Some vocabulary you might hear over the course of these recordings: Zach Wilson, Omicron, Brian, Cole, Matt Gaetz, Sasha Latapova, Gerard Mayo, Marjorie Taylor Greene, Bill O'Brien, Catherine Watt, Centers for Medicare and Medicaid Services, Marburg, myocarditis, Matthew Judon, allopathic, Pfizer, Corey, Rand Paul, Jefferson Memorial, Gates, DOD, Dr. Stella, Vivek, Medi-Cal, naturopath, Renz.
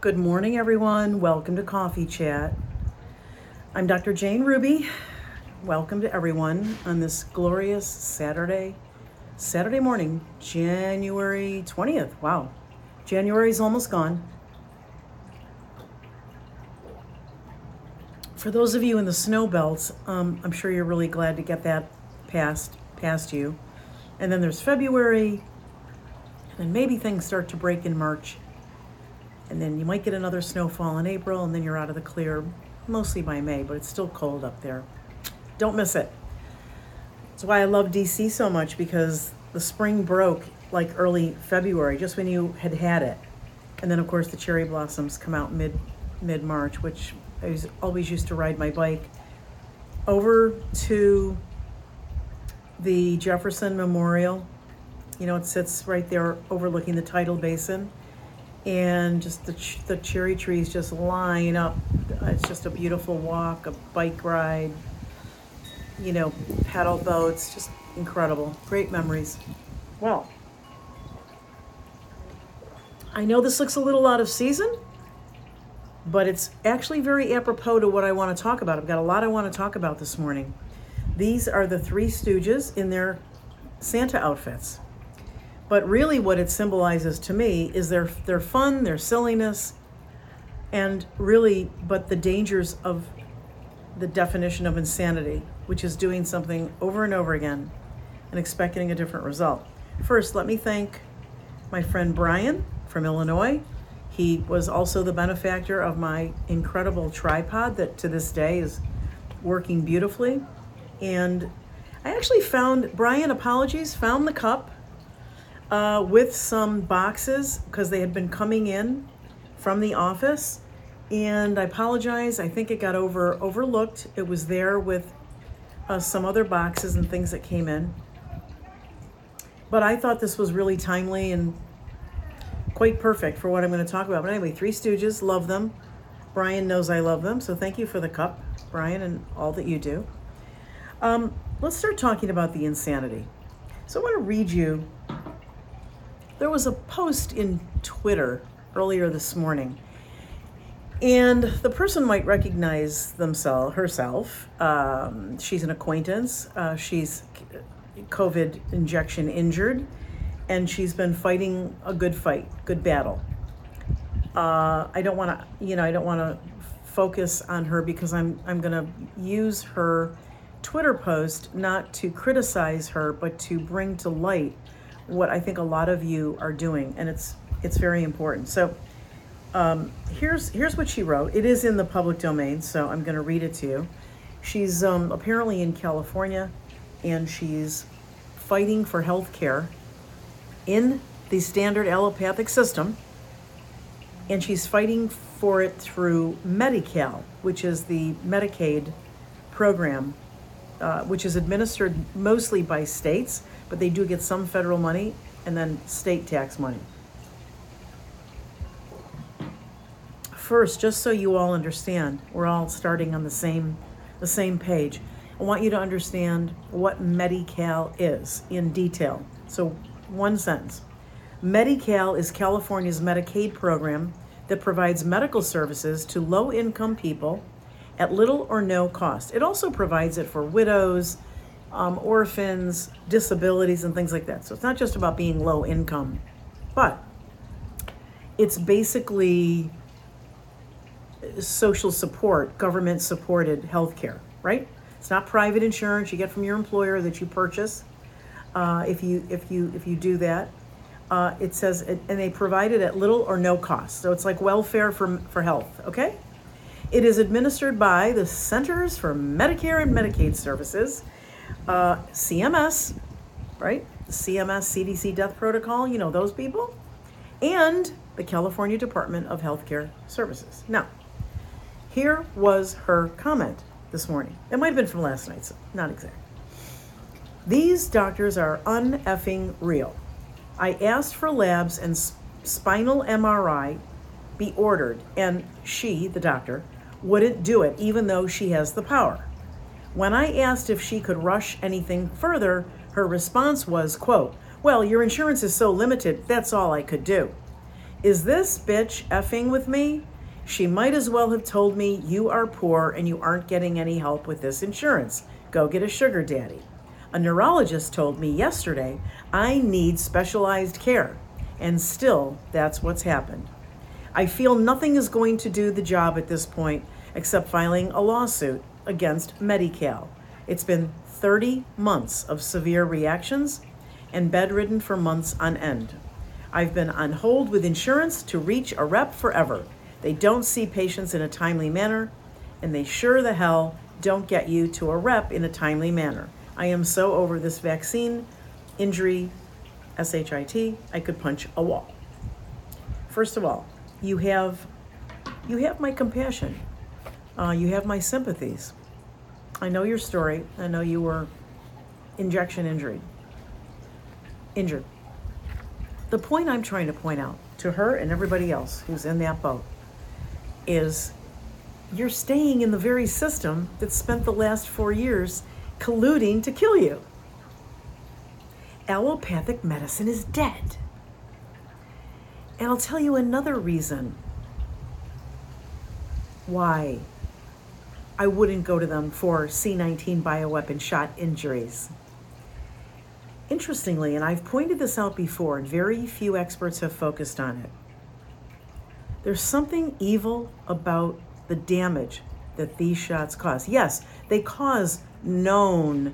Good morning, everyone. Welcome to Coffee Chat. I'm Dr. Jane Ruby. Welcome to everyone on this glorious Saturday morning, January 20th. Wow, January's almost gone. For those of you in the snow belts, I'm sure you're really glad to get that past you. And then there's February, and maybe things start to break in March. And then you might get another snowfall in April, and then you're out of the clear, mostly by May, but it's still cold up there. Don't miss it. That's why I love DC so much, because the spring broke like early February, just when you had it. And then of course the cherry blossoms come out mid-March, which I always used to ride my bike over to the Jefferson Memorial. You know, it sits right there overlooking the tidal basin. And just the cherry trees just line up. It's just a beautiful walk, a bike ride, you know, paddle boats, just incredible. Great memories. Well, I know this looks a little out of season, but it's actually very apropos to what I want to talk about. I've got a lot I want to talk about this morning. These are the Three Stooges in their Santa outfits. But really what it symbolizes to me is their fun, their silliness, and really, but the dangers of the definition of insanity, which is doing something over and over again and expecting a different result. First, let me thank my friend Brian from Illinois. He was also the benefactor of my incredible tripod that to this day is working beautifully. And I actually found, Brian, apologies, found the cup with some boxes, because they had been coming in from the office, and I apologize. I think it got overlooked. It was there with some other boxes and things that came in. But I thought this was really timely and quite perfect for what I'm going to talk about. But anyway, Three Stooges, love them. Brian knows I love them, so thank you for the cup, Brian, and all that you do. Let's start talking about the insanity. So I want to read you. There was a post in Twitter earlier this morning, and the person might recognize herself. She's an acquaintance. She's COVID injection injured, and she's been fighting a good fight, good battle. I don't want to focus on her, because I'm going to use her Twitter post not to criticize her, but to bring to light what I think a lot of you are doing, and it's very important. So here's what she wrote. It is in the public domain, so I'm gonna read it to you. She's apparently in California, and she's fighting for health care in the standard allopathic system, and she's fighting for it through Medi-Cal, which is the Medicaid program, which is administered mostly by states, but they do get some federal money and then state tax money. First, just so you all understand, we're all starting on the same page. I want you to understand what Medi-Cal is in detail. So one sentence. Medi-Cal is California's Medicaid program that provides medical services to low-income people at little or no cost. It also provides it for widows, orphans, disabilities, and things like that. So it's not just about being low income, but it's basically social support, government supported healthcare, right? It's not private insurance you get from your employer that you purchase. If you do that, it says, and they provide it at little or no cost. So it's like welfare for health, okay? It is administered by the Centers for Medicare and Medicaid Services, CMS, right? CMS, CDC death protocol, you know those people, and the California Department of Healthcare Services. Now, here was her comment this morning. It might have been from last night, so not exact. These doctors are un-effing real. I asked for labs and spinal MRI be ordered, and she, the doctor, wouldn't do it, even though she has the power. When I asked if she could rush anything further, her response was, quote, well, your insurance is so limited, that's all I could do. Is this bitch effing with me? She might as well have told me you are poor and you aren't getting any help with this insurance. Go get a sugar daddy. A neurologist told me yesterday I need specialized care, and still that's what's happened. I feel nothing is going to do the job at this point except filing a lawsuit against Medi-Cal. It's been 30 months of severe reactions and bedridden for months on end. I've been on hold with insurance to reach a rep forever. They don't see patients in a timely manner, and they sure the hell don't get you to a rep in a timely manner. I am so over this vaccine injury, shit, I could punch a wall. First of all, you have my compassion. You have my sympathies. I know your story. I know you were injection injured. The point I'm trying to point out to her and everybody else who's in that boat is you're staying in the very system that spent the last 4 years colluding to kill you. Allopathic medicine is dead. And I'll tell you another reason why I wouldn't go to them for C-19 bioweapon shot injuries. Interestingly, and I've pointed this out before, and very few experts have focused on it, there's something evil about the damage that these shots cause. Yes, they cause known,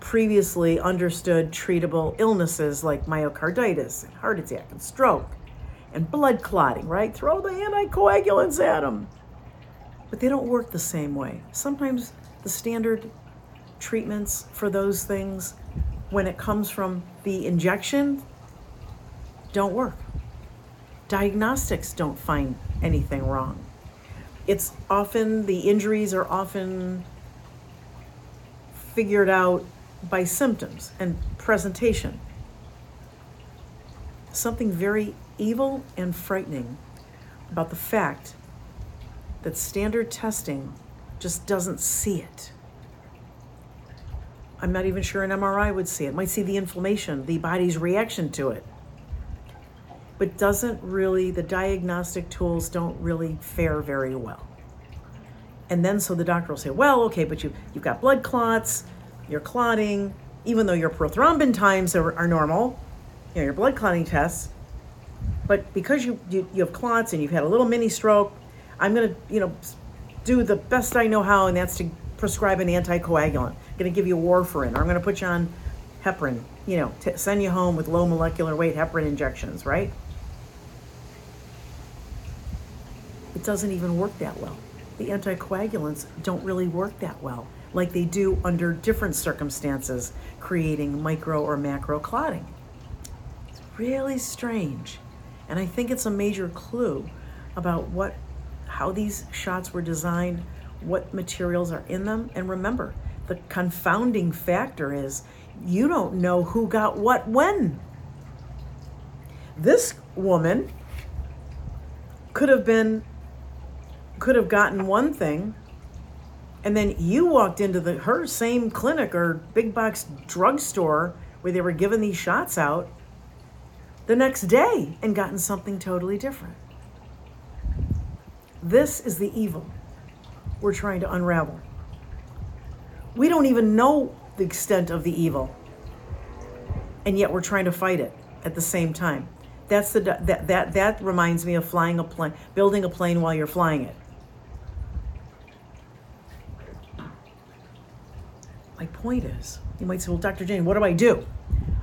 previously understood, treatable illnesses like myocarditis, and heart attack, and stroke, and blood clotting, right? Throw the anticoagulants at them. But they don't work the same way. Sometimes the standard treatments for those things, when it comes from the injection, don't work. Diagnostics don't find anything wrong. It's often, the injuries are often figured out by symptoms and presentation. Something very evil and frightening about the fact that standard testing just doesn't see it. I'm not even sure an MRI would see it. Might see the inflammation, the body's reaction to it. But doesn't really, the diagnostic tools don't really fare very well. And then so the doctor will say, well, okay, but you've got blood clots, you're clotting, even though your prothrombin times are normal, you know, your blood clotting tests, but because you have clots and you've had a little mini stroke, I'm gonna, do the best I know how, and that's to prescribe an anticoagulant. I'm gonna give you warfarin, or I'm gonna put you on heparin, send you home with low molecular weight heparin injections, right? It doesn't even work that well. The anticoagulants don't really work that well, like they do under different circumstances, creating micro or macro clotting. It's really strange. And I think it's a major clue about how these shots were designed, what materials are in them. And remember, the confounding factor is you don't know who got what when. This woman could have gotten one thing, and then you walked into her same clinic or big box drugstore where they were giving these shots out the next day and gotten something totally different. This is the evil we're trying to unravel. We don't even know the extent of the evil, and yet we're trying to fight it at the same time. That's that reminds me of building a plane while you're flying it. My point is, you might say, well, Dr. Jane, what do?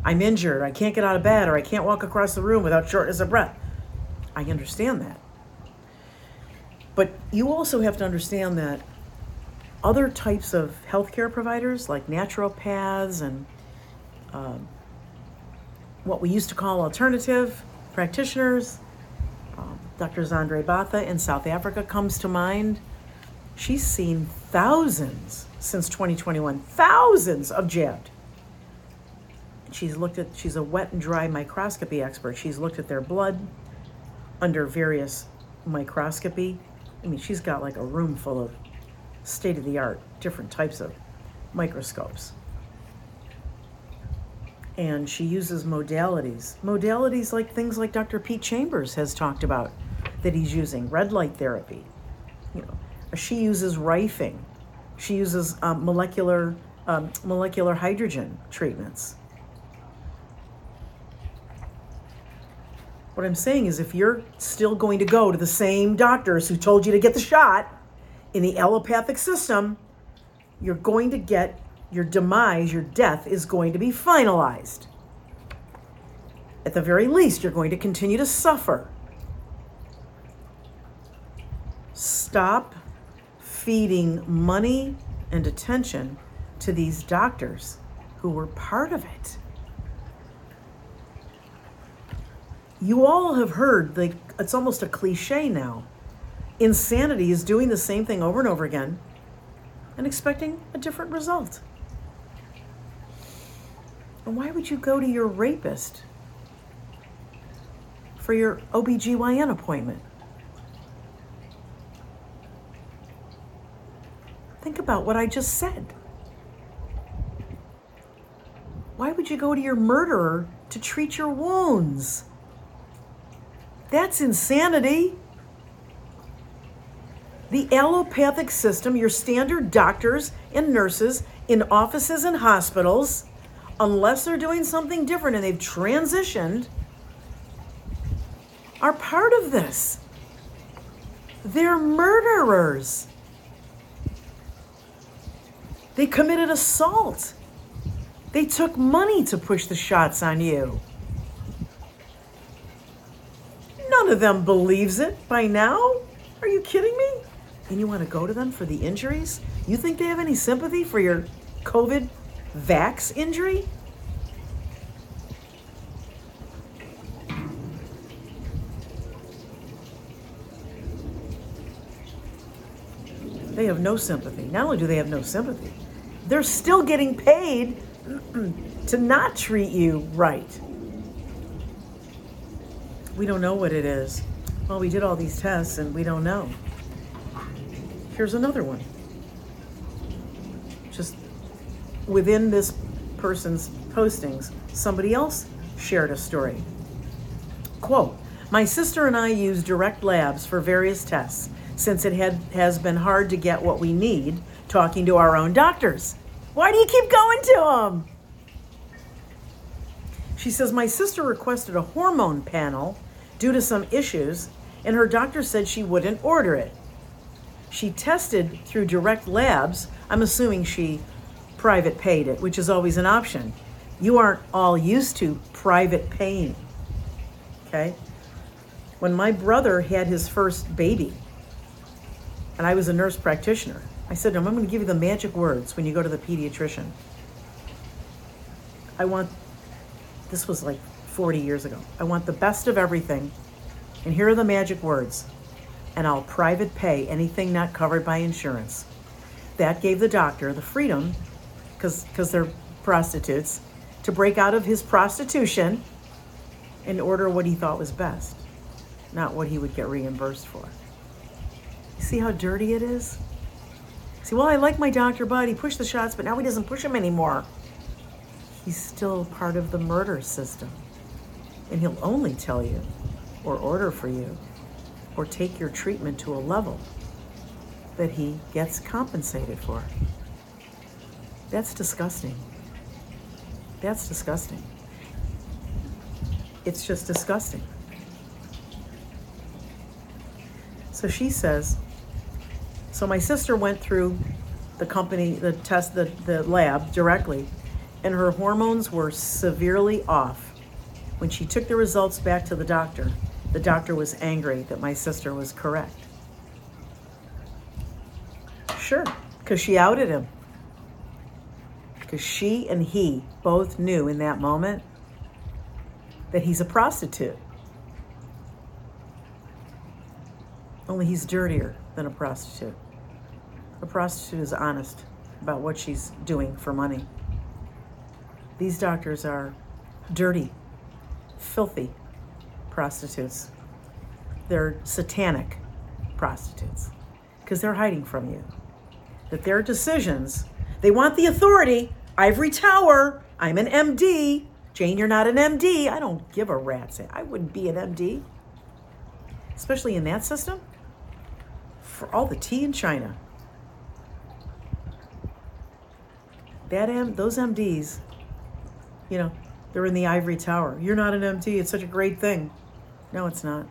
I'm injured, I can't get out of bed, or I can't walk across the room without shortness of breath. I understand that. But you also have to understand that other types of healthcare providers, like naturopaths and what we used to call alternative practitioners, Dr. Zandre Batha in South Africa comes to mind. She's seen thousands since 2021, thousands of jabbed. She's a wet and dry microscopy expert. She's looked at their blood under various microscopy. I mean, she's got like a room full of state-of-the-art, different types of microscopes. and she uses modalities. Modalities like things like Dr. Pete Chambers has talked about that he's using, red light therapy. You know, she uses rifing. She uses molecular hydrogen treatments. What I'm saying is, if you're still going to go to the same doctors who told you to get the shot in the allopathic system, you're going to get your demise, your death is going to be finalized. At the very least, you're going to continue to suffer. Stop feeding money and attention to these doctors who were part of it. You all have heard, like, it's almost a cliche now. Insanity is doing the same thing over and over again and expecting a different result. And why would you go to your rapist for your OBGYN appointment? Think about what I just said. Why would you go to your murderer to treat your wounds? That's insanity. The allopathic system, your standard doctors and nurses in offices and hospitals, unless they're doing something different and they've transitioned, are part of this. They're murderers. They committed assault. They took money to push the shots on you. None of them believes it by now. Are you kidding me? And you want to go to them for the injuries? You think they have any sympathy for your COVID vax injury? They have no sympathy. Not only do they have no sympathy, they're still getting paid to not treat you right. We don't know what it is. Well, we did all these tests and we don't know. Here's another one. Just within this person's postings, somebody else shared a story. Quote, my sister and I use direct labs for various tests since it has been hard to get what we need talking to our own doctors. Why do you keep going to them? She says, my sister requested a hormone panel due to some issues, and her doctor said she wouldn't order it. She tested through direct labs. I'm assuming she private paid it, which is always an option. You aren't all used to private paying, okay? When my brother had his first baby, and I was a nurse practitioner, I said to him, I'm going to give you the magic words when you go to the pediatrician. This was like 40 years ago. I want the best of everything, and here are the magic words, and I'll private pay anything not covered by insurance. That gave the doctor the freedom, because they're prostitutes, to break out of his prostitution and order what he thought was best, not what he would get reimbursed for. You see how dirty it is? See, well, I like my doctor, but he pushed the shots, but now he doesn't push them anymore. He's still part of the murder system. And he'll only tell you or order for you or take your treatment to a level that he gets compensated for. That's disgusting. That's disgusting. It's just disgusting. So she says, so my sister went through the company, the test, the lab directly, and her hormones were severely off. When she took the results back to the doctor was angry that my sister was correct. Sure, because she outed him. Because she and he both knew in that moment that he's a prostitute. Only he's dirtier than a prostitute. A prostitute is honest about what she's doing for money. These doctors are dirty, filthy prostitutes. They're satanic prostitutes because they're hiding from you. That their decisions, they want the authority, ivory tower, I'm an MD, Jane, you're not an MD. I don't give a rat's ass. I wouldn't be an MD, especially in that system, for all the tea in China. Those MDs, you know, they're in the ivory tower. You're not an MD. It's such a great thing. No, it's not.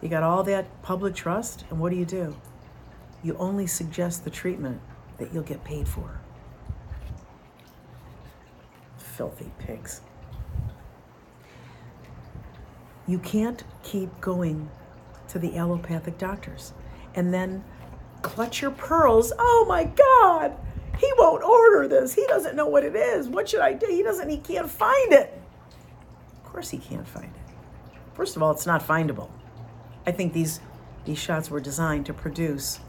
You got all that public trust, and what do? You only suggest the treatment that you'll get paid for. Filthy pigs. You can't keep going to the allopathic doctors and then clutch your pearls. Oh my God, he won't order this. He doesn't know what it is. What should I do? He can't find it. Of course he can't find it. First of all, it's not findable. I think these shots were designed to produce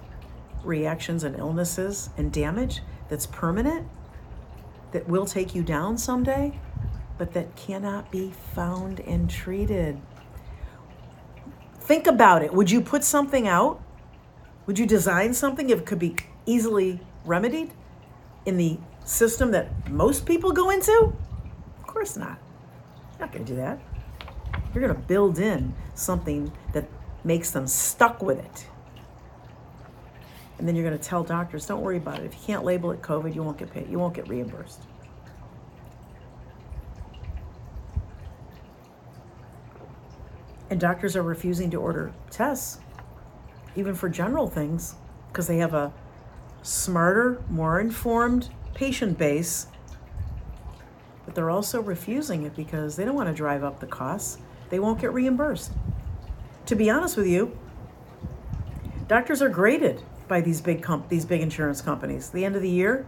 reactions and illnesses and damage that's permanent, that will take you down someday, but that cannot be found and treated. Think about it. Would you put something out? Would you design something if it could be easily remedied in the system that most people go into? Of course not. You're not gonna do that. You're gonna build in something that makes them stuck with it. And then you're going to tell doctors, don't worry about it. If you can't label it COVID, you won't get paid. You won't get reimbursed. And doctors are refusing to order tests, even for general things, because they have a smarter, more informed patient base. But they're also refusing it because they don't want to drive up the costs. They won't get reimbursed. To be honest with you, doctors are graded by these big insurance companies. At the end of the year,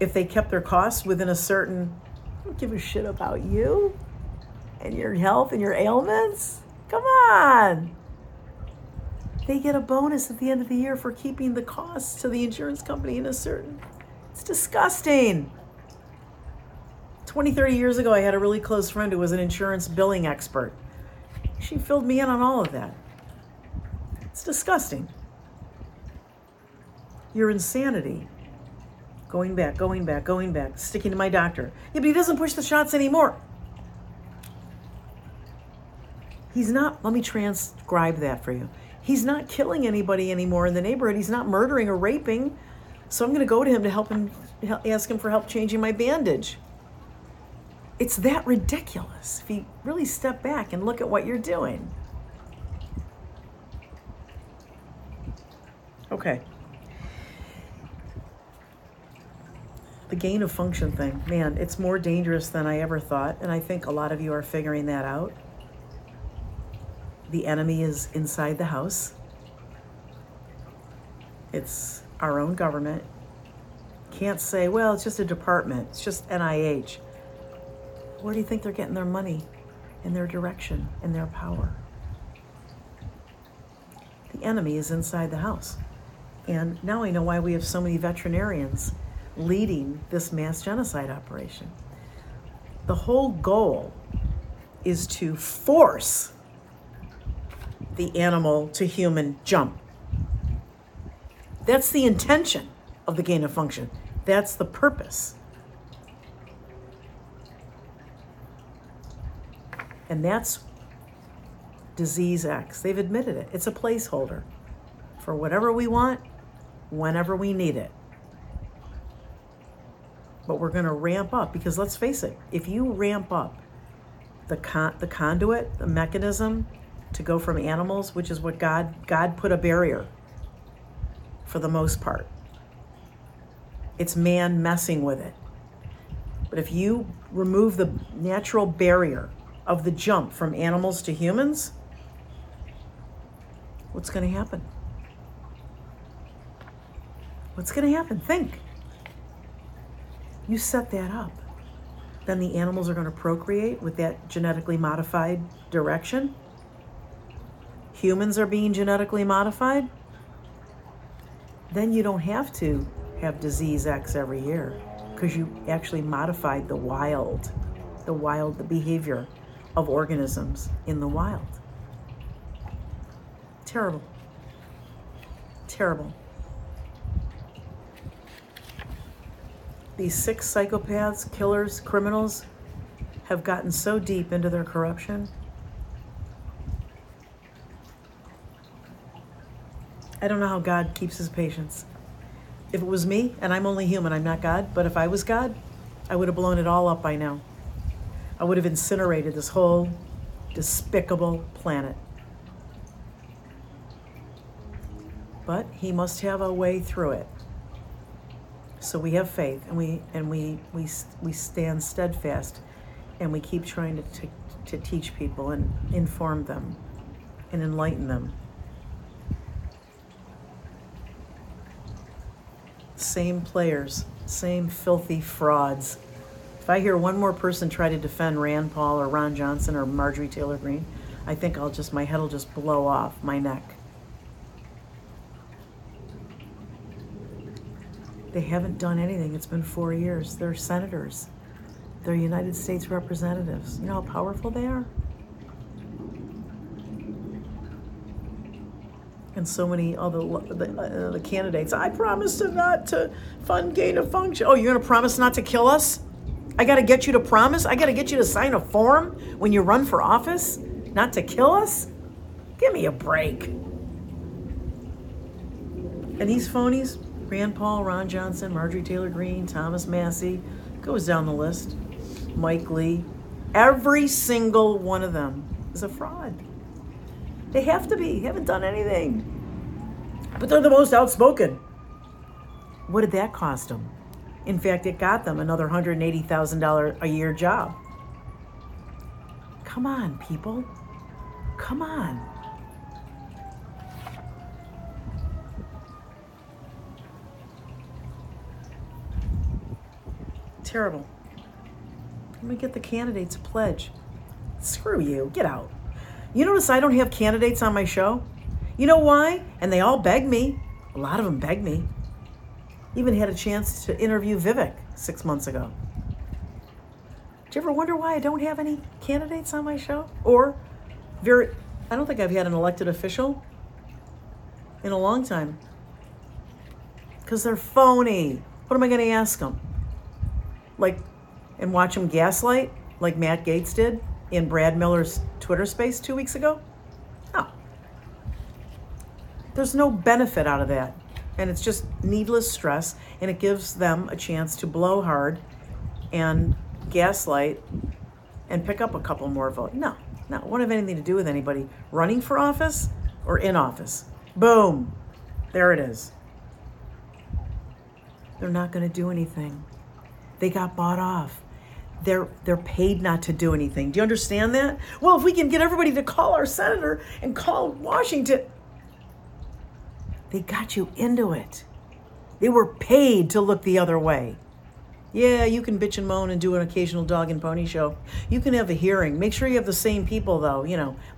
if they kept their costs within a certain, I don't give a shit about you and your health and your ailments. Come on. They get a bonus at the end of the year for keeping the costs to the insurance company in a certain, it's disgusting. 20, 30 years ago, I had a really close friend who was an insurance billing expert. She filled me in on all of that. It's disgusting. Your insanity, going back, sticking to my doctor. Yeah, but he doesn't push the shots anymore. He's not, let me transcribe that for you. He's not killing anybody anymore in the neighborhood. He's not murdering or raping. So I'm gonna go to him to ask him for help changing my bandage. It's that ridiculous if you really step back and look at what you're doing. Okay. The gain of function thing, man, it's more dangerous than I ever thought. And I think a lot of you are figuring that out. The enemy is inside the house. It's our own government. Can't say, well, it's just a department. It's just NIH. Where do you think they're getting their money and their direction and their power? The enemy is inside the house. And now I know why we have so many veterinarians leading this mass genocide operation. The whole goal is to force the animal to human jump. That's the intention of the gain of function. That's the purpose. And that's disease X. They've admitted it. It's a placeholder for whatever we want, whenever we need it. But we're going to ramp up because let's face it, if you ramp up the conduit, the mechanism to go from animals, which is what God put a barrier for the most part. It's man messing with it. But if you remove the natural barrier of the jump from animals to humans, what's going to happen? What's going to happen? Think. You set that up, then the animals are going to procreate with that genetically modified direction. Humans are being genetically modified. Then you don't have to have disease X every year because you actually modified the behavior of organisms in the wild. Terrible. Terrible. These 6 psychopaths, killers, criminals have gotten so deep into their corruption. I don't know how God keeps his patience. If it was me, and I'm only human, I'm not God, but if I was God, I would have blown it all up by now. I would have incinerated this whole despicable planet. But he must have a way through it. So we have faith, and we stand steadfast, and we keep trying to teach people and inform them and enlighten them. Same players, same filthy frauds. If I hear one more person try to defend Rand Paul or Ron Johnson or Marjorie Taylor Greene, I think my head'll just blow off my neck. They haven't done anything. It's been 4 years. They're senators. They're United States representatives. You know how powerful they are? And so many other the candidates. I promise not to fund gain of function. Oh, you're going to promise not to kill us? I got to get you to promise? I got to get you to sign a form when you run for office? Not to kill us? Give me a break. And these phonies, Rand Paul, Ron Johnson, Marjorie Taylor Greene, Thomas Massey, goes down the list, Mike Lee, every single one of them is a fraud. They have to be. They haven't done anything. But they're the most outspoken. What did that cost them? In fact, it got them another $180,000 a year job. Come on, people. Come on. Terrible. Let me get the candidates a pledge. Screw you. Get out. You notice I don't have candidates on my show? You know why? And they all beg me. A lot of them beg me. Even had a chance to interview Vivek 6 months ago. Do you ever wonder why I don't have any candidates on my show? I don't think I've had an elected official in a long time. Because they're phony. What am I going to ask them? And watch them gaslight like Matt Gaetz did in Brad Miller's Twitter space 2 weeks ago? No. There's no benefit out of that. And it's just needless stress, and it gives them a chance to blow hard and gaslight and pick up a couple more votes. No, it won't have anything to do with anybody running for office or in office. Boom. There it is. They're not going to do anything. They got bought off. They're paid not to do anything. Do you understand that? Well, if we can get everybody to call our senator and call Washington. They got you into it. They were paid to look the other way. Yeah, you can bitch and moan and do an occasional dog and pony show. You can have a hearing. Make sure you have the same people, though.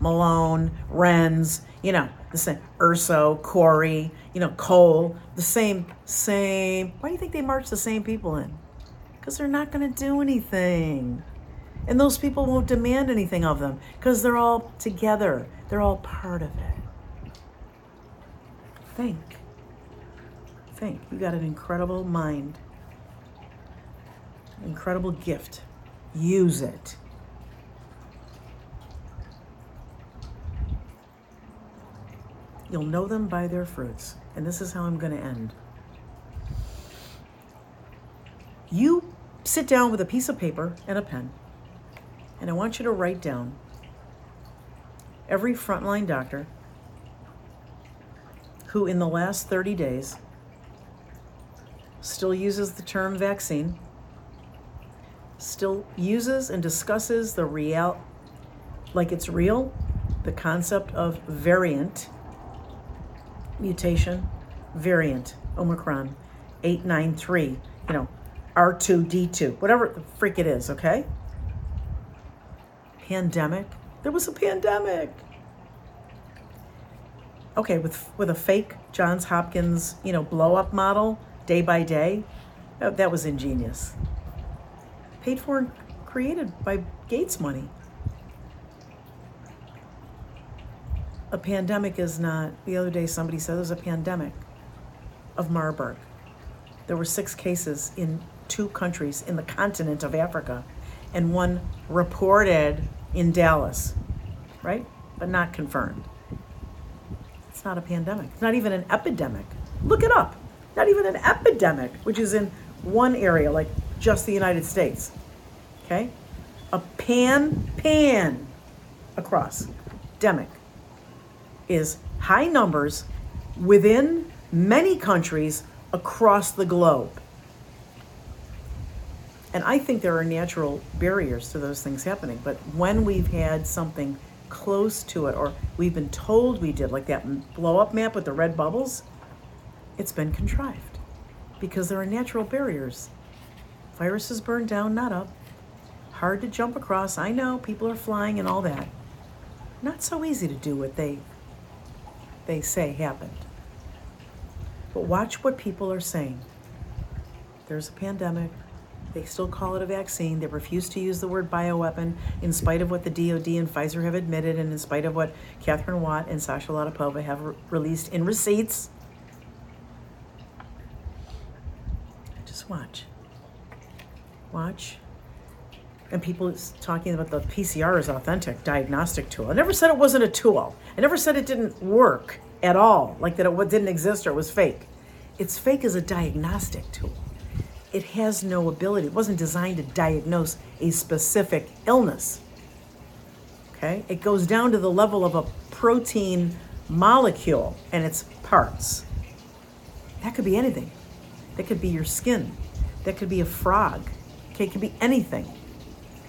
Malone, Renz, the same Urso, Corey, Cole, the same. Why do you think they march the same people in? Because they're not going to do anything. And those people won't demand anything of them because they're all together. They're all part of it. Think. You got an incredible mind. Incredible gift. Use it. You'll know them by their fruits. And this is how I'm going to end. You sit down with a piece of paper and a pen, and I want you to write down every frontline doctor who in the last 30 days still uses the term vaccine, still uses and discusses the concept of variant, mutation, variant, Omicron, 893, R2D2, whatever the freak it is, okay? Pandemic. There was a pandemic. Okay, with a fake Johns Hopkins, blow up model, day by day. Oh, that was ingenious. Paid for and created by Gates money. A pandemic is not, the other day somebody said there was a pandemic of Marburg. There were 6 cases in 2 countries in the continent of Africa, and one reported in Dallas, right? But not confirmed. It's not a pandemic. It's not even an epidemic. Look it up. Not even an epidemic, which is in one area, like just the United States, okay? A pan across. Demic is high numbers within many countries across the globe. And I think there are natural barriers to those things happening, but when we've had something close to it, or we've been told we did, like that blow up map with the red bubbles, it's been contrived because there are natural barriers. Viruses burn down, not up. Hard to jump across. I know people are flying and all that. Not so easy to do what they say happened. But watch what people are saying. There's a pandemic. They still call it a vaccine. They refuse to use the word bioweapon in spite of what the DOD and Pfizer have admitted and in spite of what Catherine Watt and Sasha Latapova have released in receipts. Just watch. Watch. And people talking about the PCR is authentic diagnostic tool. I never said it wasn't a tool. I never said it didn't work at all, like that it didn't exist or it was fake. It's fake as a diagnostic tool. It has no ability. It wasn't designed to diagnose a specific illness, okay? It goes down to the level of a protein molecule and its parts. That could be anything. That could be your skin. That could be a frog, okay? It could be anything.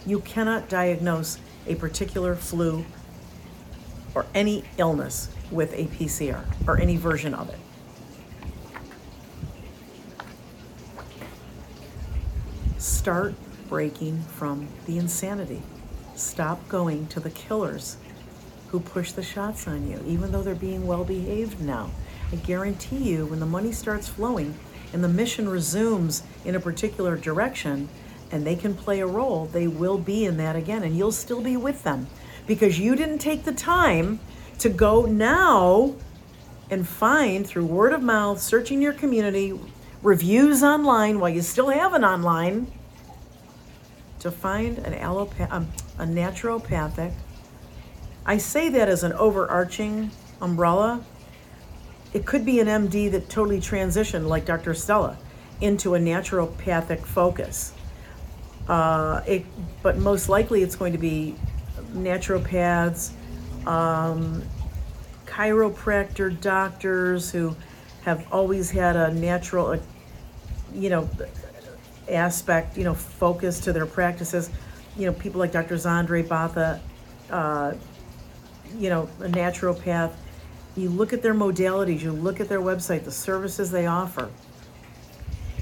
You cannot diagnose a particular flu or any illness with a PCR or any version of it. Start breaking from the insanity. Stop going to the killers who push the shots on you, even though they're being well behaved now. I guarantee you, when the money starts flowing and the mission resumes in a particular direction and they can play a role, they will be in that again, and you'll still be with them because you didn't take the time to go now and find through word of mouth, searching your community, reviews online while you still have an online, to find an a naturopathic. I say that as an overarching umbrella. It could be an MD that totally transitioned, like Dr. Stella, into a naturopathic focus. But most likely it's going to be naturopaths, chiropractor doctors who have always had a natural, aspect, focus to their practices. People like Dr. Zandre Batha, a naturopath. You look at their modalities, you look at their website, the services they offer,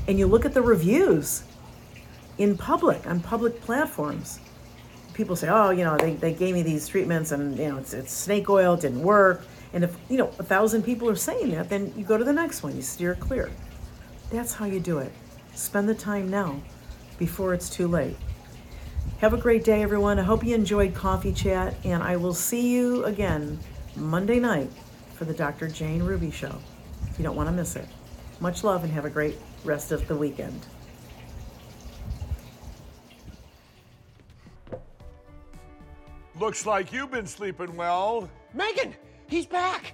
and you look at the reviews in public, on public platforms. People say, they gave me these treatments and, it's snake oil, it didn't work. And if, 1,000 people are saying that, then you go to the next one, you steer clear. That's how you do it. Spend the time now before it's too late. Have a great day, everyone. I hope you enjoyed Coffee Chat, and I will see you again Monday night for the Dr. Jane Ruby Show. You don't want to miss it. Much love and have a great rest of the weekend. Looks like you've been sleeping well. Megan! He's back,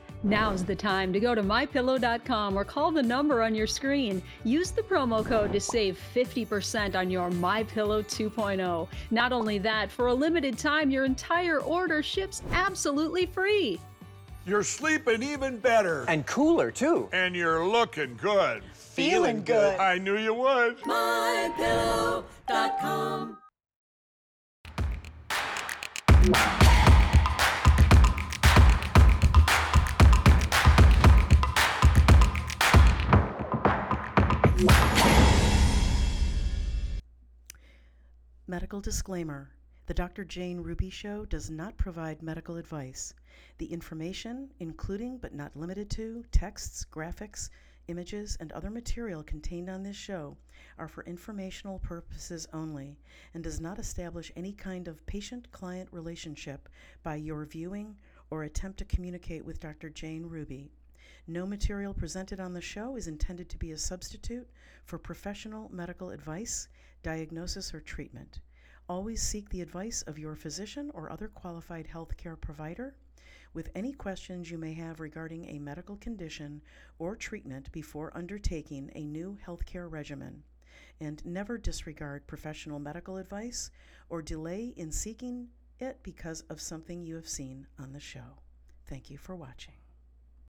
Now's the time to go to MyPillow.com or call the number on your screen. Use the promo code to save 50% on your MyPillow 2.0. Not only that, for a limited time, your entire order ships absolutely free. You're sleeping even better. And cooler, too. And you're looking good. Feeling good. I knew you would. MyPillow.com. Medical disclaimer. The Dr. Jane Ruby Show does not provide medical advice. The information, including but not limited to texts, graphics, images, and other material contained on this show are for informational purposes only and does not establish any kind of patient-client relationship by your viewing or attempt to communicate with Dr. Jane Ruby. No material presented on the show is intended to be a substitute for professional medical advice, diagnosis, or treatment. Always seek the advice of your physician or other qualified healthcare provider with any questions you may have regarding a medical condition or treatment before undertaking a new healthcare regimen, and never disregard professional medical advice or delay in seeking it because of something you have seen on the show. Thank you for watching.